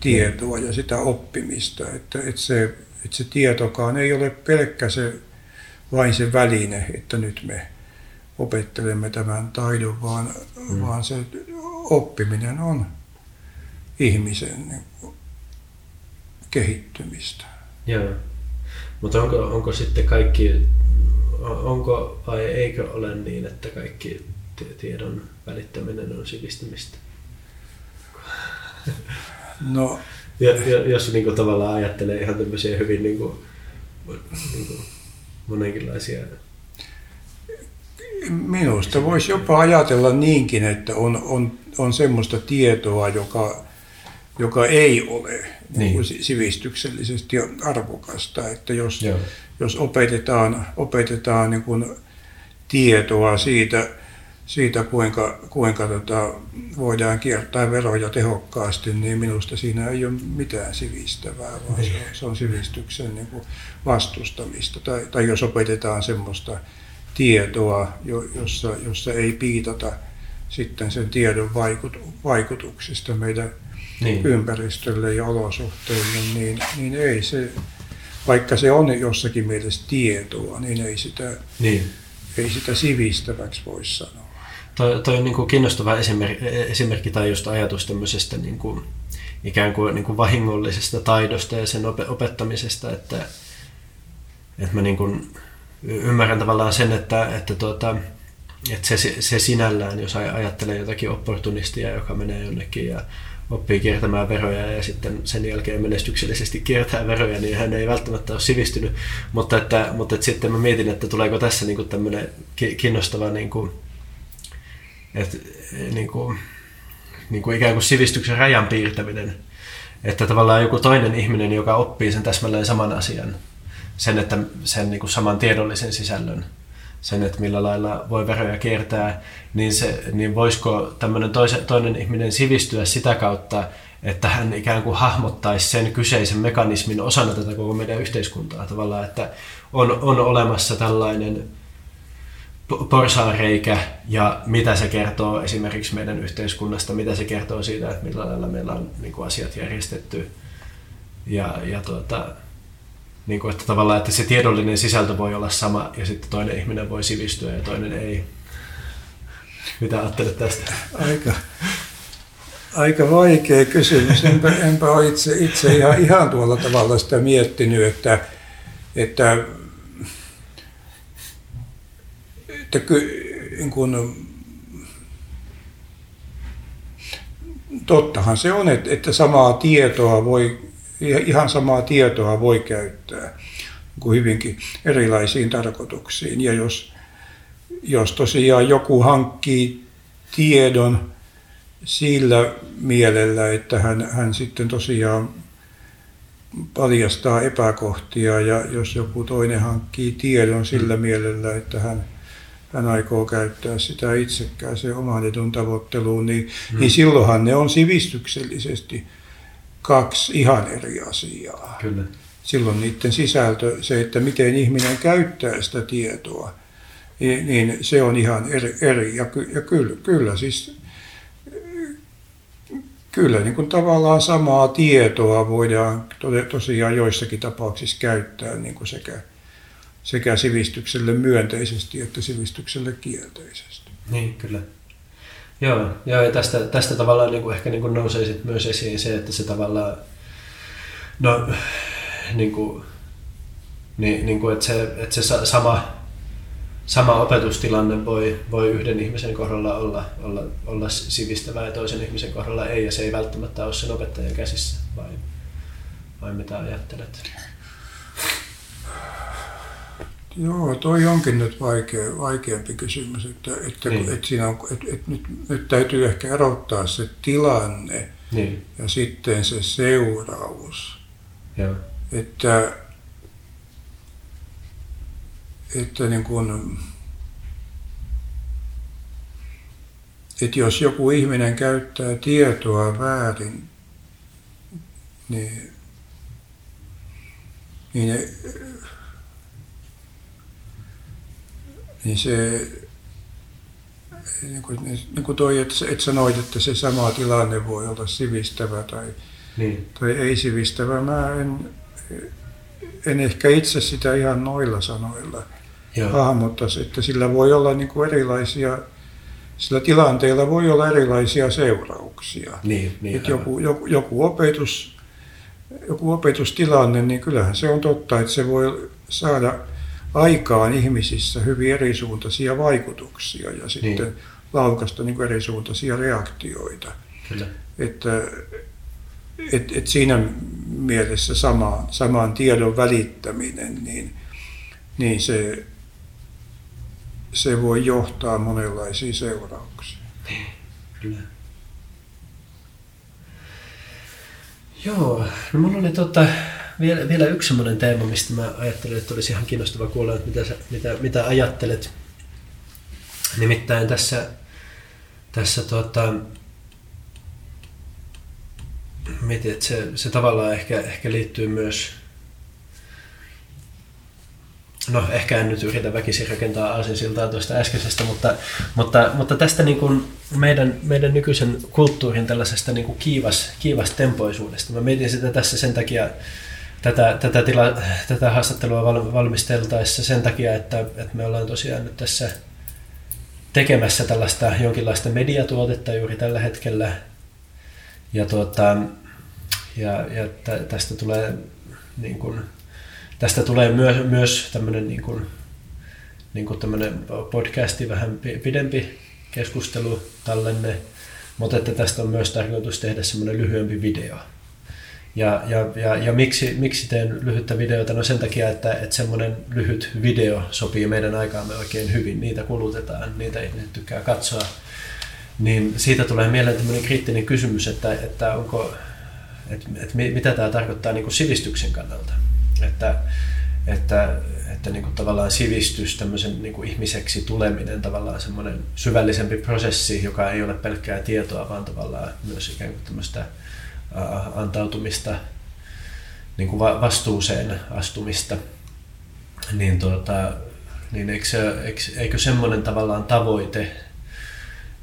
tietoa ja sitä oppimista, että, että se Että se tietokaan ei ole pelkkä se, vain se väline, että nyt me opettelemme tämän taidon, vaan, mm. vaan se oppiminen on ihmisen niin kuin, kehittymistä. Joo, mutta onko, onko sitten kaikki, onko vai eikö ole niin, että kaikki tiedon välittäminen on sivistymistä? No... Ja, jos niin kuin, tavallaan ajattelee ihan tämmöisiä hyvin niin kuin, niin kuin, monenkinlaisia... Minusta voisi jopa ajatella niinkin, että on, on, on semmoista tietoa, joka, joka ei ole niin. sivistyksellisesti arvokasta. Että jos, jos opetetaan, opetetaan niin kuin tietoa siitä, siitä kuinka, kuinka tota, voidaan kiertää veroja tehokkaasti, niin minusta siinä ei ole mitään sivistävää, vaan se on, se on sivistyksen niin kuin vastustamista. Tai, tai jos opetetaan semmoista tietoa, jossa, jossa ei piitata sitten sen tiedon vaikut, vaikutuksista meidän niin. ympäristölle ja olosuhteille, niin, niin ei se, vaikka se on jossakin mielessä tietoa, niin ei sitä, niin. ei sitä sivistäväksi voi sanoa. Toi, toi on niin kuin kiinnostava esimerkki, esimerkki tai just ajatus tämmöisestä niin kuin, ikään kuin, niin kuin vahingollisesta taidosta ja sen opettamisesta, että, että mä niin kuin ymmärrän tavallaan sen, että, että, tuota, että se, se sinällään, jos ajattelee jotakin opportunistia, joka menee jonnekin ja oppii kiertämään veroja ja sitten sen jälkeen menestyksellisesti kiertää veroja, niin hän ei välttämättä ole sivistynyt, mutta, että, mutta että sitten mä mietin, että tuleeko tässä niin kuin tämmöinen kiinnostava... Niin kuin, että niin kuin, niin kuin ikään kuin sivistyksen rajan piirtäminen, että tavallaan joku toinen ihminen, joka oppii sen täsmälleen saman asian, sen, että sen niin kuin saman tiedollisen sisällön, sen, että millä lailla voi veroja kiertää, niin, se, niin voisiko tämmöinen toise, toinen ihminen sivistyä sitä kautta, että hän ikään kuin hahmottaisi sen kyseisen mekanismin osana tätä koko meidän yhteiskuntaa tavallaan, että on, on olemassa tällainen porsaanreikä ja mitä se kertoo esimerkiksi meidän yhteiskunnasta, mitä se kertoo siitä, että millä lailla meillä on niin kuin, asiat järjestetty. Ja, ja tuota, niin kuin, että tavallaan että se tiedollinen sisältö voi olla sama ja sitten toinen ihminen voi sivistyä ja toinen ei. Mitä ajattelet tästä? Aika, aika vaikea kysymys. Enpä, enpä ole itse, itse ihan, ihan tuolla tavalla sitä miettinyt, että... että Että kun, tottahan se on, että samaa tietoa voi, ihan samaa tietoa voi käyttää kuin hyvinkin erilaisiin tarkoituksiin. Ja jos, jos tosiaan joku hankkii tiedon sillä mielellä, että hän, hän sitten tosiaan paljastaa epäkohtia, ja jos joku toinen hankkii tiedon sillä mielellä, että hän hän aikoo käyttää sitä itsekään sen oman edun tavoitteluun, niin, hmm. niin silloinhan ne on sivistyksellisesti kaksi ihan eri asiaa. Kyllä. Silloin niiden sisältö, se, että miten ihminen käyttää sitä tietoa, niin, niin se on ihan eri. eri. Ja, ky, ja kyllä, kyllä, siis, kyllä niin kuin tavallaan samaa tietoa voidaan tosiaan joissakin tapauksissa käyttää niin kuin sekä sekä sivistykselle myönteisesti että sivistykselle kielteisesti. Niin, kyllä. Joo, joo, ja tästä, tästä tavallaan niin kuin ehkä niin kuin nousee sit myös esiin se, että se tavallaan, no, niin kuin, niin, niin kuin, että se, että se sama, sama opetustilanne voi, voi yhden ihmisen kohdalla olla, olla, olla sivistävää ja toisen ihmisen kohdalla ei, ja se ei välttämättä ole sen opettajan käsissä, vai, vai mitä ajattelet? Joo, toi onkin nyt vaikea, vaikeampi kysymys, että, että, niin. että, siinä on, että, että nyt, nyt täytyy ehkä erottaa se tilanne niin. ja sitten se seuraus. Ja. Että, että, niin kun, että jos joku ihminen käyttää tietoa väärin, niin, niin niin se, niin kuin, niin kuin toi, että, että sanoit, että se sama tilanne voi olla sivistävä tai, niin. tai ei sivistävä. Mä en, en ehkä itse sitä ihan noilla sanoilla hahmottaisi, että sillä voi olla niin kuin erilaisia, sillä tilanteella voi olla erilaisia seurauksia. Niin, niin, että joku, joku, joku, opetus, joku opetustilanne, niin kyllähän se on totta, että se voi saada aikaan ihmisissä hyvin erisuuntaisia vaikutuksia ja sitten niin. laukasta niin kuin erisuuntaisia reaktioita. Kyllä. Että, et, et siinä mielessä sama, saman tiedon välittäminen, niin, niin se, se voi johtaa monenlaisiin seurauksiin. Kyllä. Joo, no mulla oli tota... Vielä, vielä yksi semmoinen teema, mistä mä ajattelin, että olisi ihan kiinnostava kuulla, että mitä, sä, mitä, mitä ajattelet. Nimittäin tässä, tässä tota, mietin, että se, se tavallaan ehkä, ehkä liittyy myös, no ehkä en nyt yritä väkisin rakentaa aasinsiltaa tuosta äskeisestä, mutta, mutta, mutta tästä niin kuin meidän, meidän nykyisen kulttuurin tällaisesta niin kuin kiivas, kiivastempoisuudesta. Mä mietin sitä tässä sen takia, Tätä, tätä, tila, tätä haastattelua valmisteltaessa sen takia, että, että me ollaan tosiaan nyt tässä tekemässä tällaista jonkinlaista mediatuotetta juuri tällä hetkellä. Ja, tuota, ja, ja tästä tulee, niin kuin, tästä tulee myö, myös tämmöinen, niin kuin, niin kuin tämmöinen podcasti, vähän pidempi keskustelu tallenne, mutta että tästä on myös tarkoitus tehdä semmoinen lyhyempi video. Ja, ja, ja, ja miksi, miksi teen lyhyttä videota? No sen takia, että, että semmoinen lyhyt video sopii meidän aikaamme oikein hyvin. Niitä kulutetaan, niitä ihmiset tykkää katsoa. Niin siitä tulee mieleen tämmöinen kriittinen kysymys, että, että, onko, että, että mitä tämä tarkoittaa niin kuin sivistyksen kannalta. Että, että, että niin kuin tavallaan sivistys, tämmöisen niin kuin ihmiseksi tuleminen, tavallaan semmoinen syvällisempi prosessi, joka ei ole pelkkää tietoa, vaan tavallaan myös ikään kuin tämmöistä antautumista, niin kuin vastuuseen astumista, niin, tuota, niin eikö, eikö semmoinen tavallaan tavoite,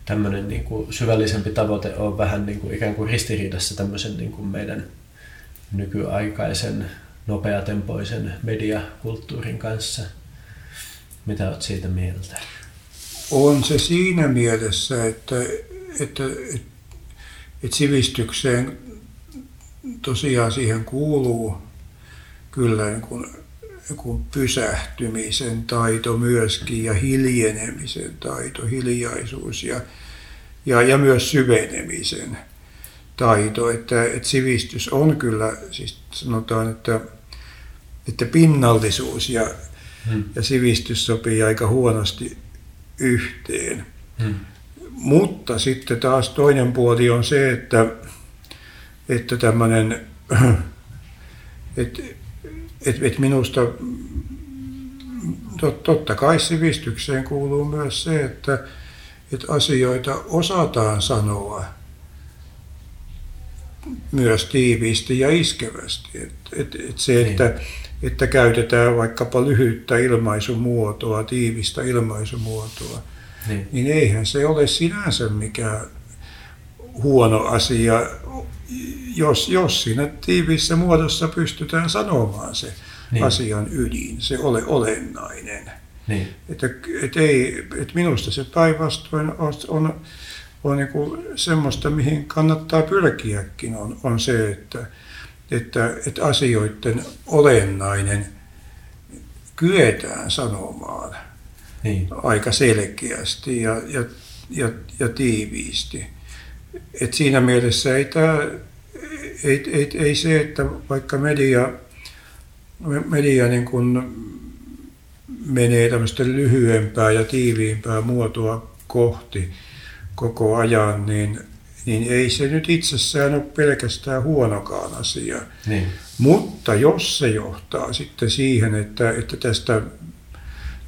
tämmöinen niin kuin syvällisempi tavoite on vähän niin kuin ikään kuin ristiriidassa tämmöisen niin kuin meidän nykyaikaisen nopeatempoisen mediakulttuurin kanssa? Mitä olet siitä mieltä? On se siinä mielessä, että, että, että, että sivistykseen tosiaan siihen kuuluu kyllä niin kuin, niin kuin pysähtymisen taito myöskin ja hiljenemisen taito, hiljaisuus ja, ja, ja myös syvenemisen taito. Että, että sivistys on kyllä, siis sanotaan, että, että pinnallisuus ja, hmm. ja sivistys sopii aika huonosti yhteen. Hmm. Mutta sitten taas toinen puoli on se, että että tämmönen että et, et minusta tot, totta kai sivistykseen kuuluu myös se, että että asioita osataan sanoa myös tiiviisti ja iskevästi, että et, et se että että käytetään vaikkapa lyhyttä ilmaisumuotoa, tiivistä ilmaisumuotoa. Niin. niin eihän se ole sinänsä mikään huono asia, jos, jos siinä tiiviissä muodossa pystytään sanomaan se niin. asian ydin, se ole olennainen. Niin. Että, et ei, et minusta se päinvastoin on, on, on niin kuin semmoista, mihin kannattaa pyrkiäkin, on, on se, että, että, että asioiden olennainen kyetään sanomaan niin aika selkeästi ja, ja, ja, ja tiiviisti. Et siinä mielessä ei, tää, ei, ei, ei se, että vaikka media, media niin kun menee tämmöistä lyhyempää ja tiiviimpää muotoa kohti koko ajan, niin, niin ei se nyt itsessään ole pelkästään huonokaan asia. Niin. Mutta jos se johtaa sitten siihen, että, että tästä,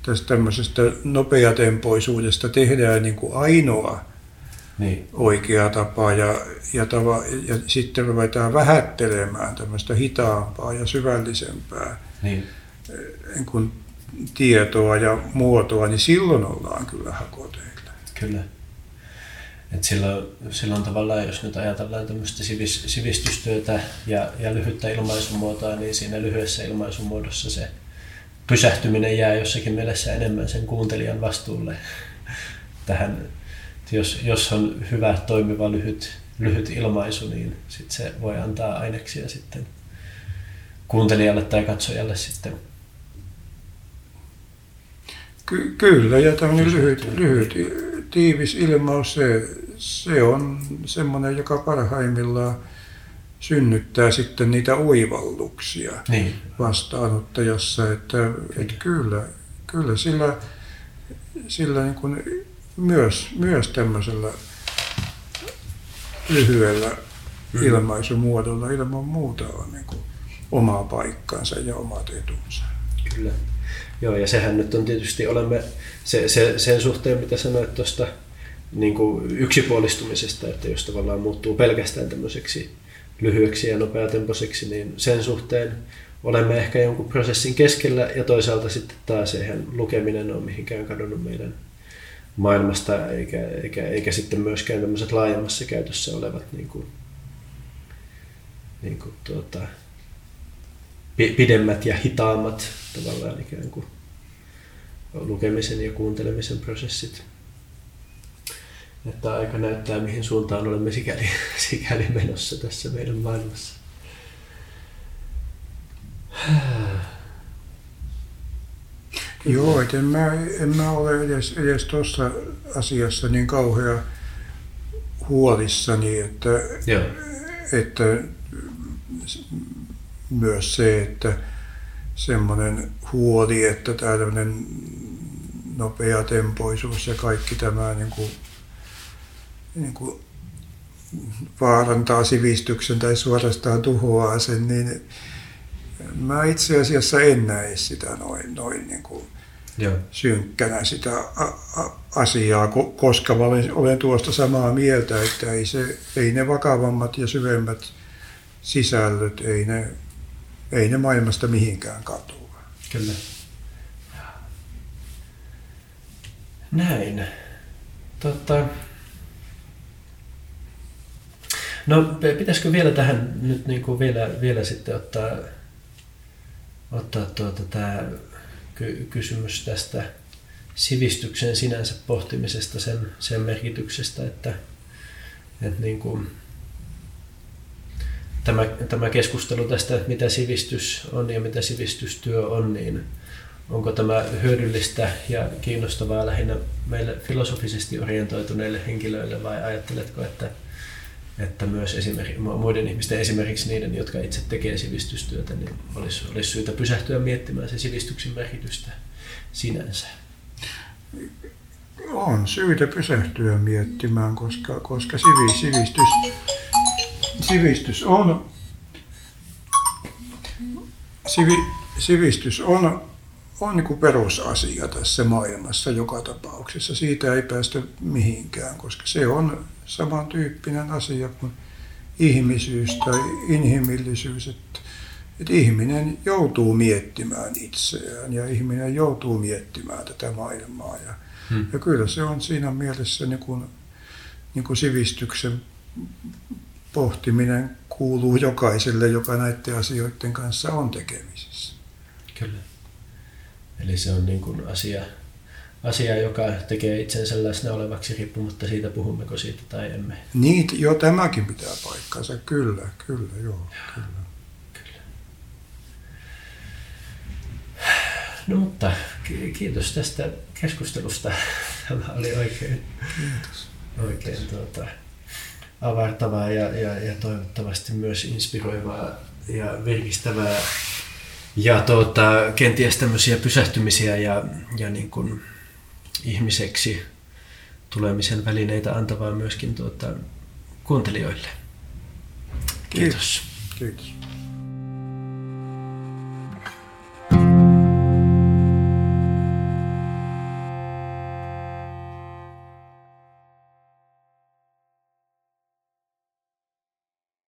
tästä tämmöisestä nopeatempoisuudesta tehdään niin kuin ainoa niin oikea tapa ja, ja, tava, ja sitten ruvetaan vähättelemään tämmöistä hitaampaa ja syvällisempää niin kun tietoa ja muotoa, niin silloin ollaan kyllä hakoteilla. Kyllä. Et silloin, silloin tavallaan, jos nyt ajatellaan tämmöistä sivistystyötä ja, ja lyhyttä ilmaisumuotoa, niin siinä lyhyessä ilmaisumuodossa se pysähtyminen jää jossakin mielessä enemmän sen kuuntelijan vastuulle tähän. Jos, jos on hyvä, toimiva, lyhyt, lyhyt ilmaisu, niin sit se voi antaa aineksia sitten kuuntelijalle tai katsojalle sitten. Ky- kyllä, ja tämmöinen lyhyt, lyhyt, tiivis ilmaus, se, se on semmoinen, joka parhaimmillaan synnyttää sitten niitä oivalluksia niin vastaanottajassa, että kyllä, et kyllä, kyllä sillä, sillä niin kuin Myös, myös tämmöisellä lyhyellä mm. ilmaisumuodolla ilman muuta on niin kuin oma paikkansa ja omat etunsa. Kyllä. Joo, ja sehän nyt on tietysti, olemme se, se, sen suhteen, mitä sanoit tuosta niin kuin yksipuolistumisesta, että jos tavallaan muuttuu pelkästään tämmöiseksi lyhyeksi ja nopeatempoiseksi, niin sen suhteen olemme ehkä jonkun prosessin keskellä ja toisaalta sitten taas eihän lukeminen ole mihinkään kadonnut meidän maailmasta, eikä, eikä, eikä sitten myöskään tämmöiset laajemmassa käytössä olevat niin kuin, niin kuin tuota, pidemmät ja hitaammat tavallaan ikään kuin lukemisen ja kuuntelemisen prosessit. Että aika näyttää, mihin suuntaan olemme sikäli, sikäli menossa tässä meidän maailmassa. Joo, et en mä, en mä ole edes, edes tuossa asiassa niin kauhean huolissani, että, että myös se, että semmoinen huoli, että tällainen nopeatempoisuus ja kaikki tämä niin kuin, niin kuin vaarantaa sivistyksen tai suorastaan tuhoaa sen, niin mä itse asiassa en näe sitä noin, noin niin kuin synkkänä sitä a- a- asiaa, koska mä olen, olen tuosta samaa mieltä, että ei, se, ei ne vakavammat ja syvemmät sisällöt, ei ne, ei ne maailmasta mihinkään katoa. Kyllä. Näin. Tota... No pitäisikö vielä tähän nyt niin kuin vielä, vielä sitten ottaa... ottaa tuota, tämä kysymys tästä sivistyksen sinänsä pohtimisesta, sen, sen merkityksestä, että, että niin kuin tämä, tämä keskustelu tästä, että mitä sivistys on ja mitä sivistystyö on, niin onko tämä hyödyllistä ja kiinnostavaa lähinnä meille filosofisesti orientoituneille henkilöille vai ajatteletko, että, että myös esimerkiksi muiden ihmisten, esimerkiksi niiden, jotka itse tekee sivistystyötä, niin olisi, olisi syytä pysähtyä miettimään sen sivistyksen merkitystä sinänsä? On syytä pysähtyä miettimään, koska, koska sivistys, sivistys on, sivi, sivistys on, on niin kuin perusasia tässä maailmassa joka tapauksessa. Siitä ei päästä mihinkään, koska se on samantyyppinen asia kuin ihmisyys tai inhimillisyys, että, että ihminen joutuu miettimään itseään ja ihminen joutuu miettimään tätä maailmaa. Ja, hmm. ja kyllä se on siinä mielessä niin kuin, niin kuin sivistyksen pohtiminen kuuluu jokaiselle, joka näiden asioiden kanssa on tekemisissä. Kyllä. Eli se on niin kuin asia, asia, joka tekee itsensä läsnä olevaksi riippumatta siitä, puhummeko siitä tai emme. Niin, joo, tämäkin pitää paikkansa, kyllä, kyllä, joo, kyllä. Kyllä. No mutta kiitos tästä keskustelusta. Tämä oli oikein, kiitos. oikein kiitos. Tuota, avartavaa ja, ja, ja toivottavasti myös inspiroivaa ja virkistävää. Ja tuota, kenties tämmöisiä pysähtymisiä ja, ja niin kuin ihmiseksi tulemisen välineitä antavaa myöskin tuota, kuuntelijoille. Kiitos. Kiitos.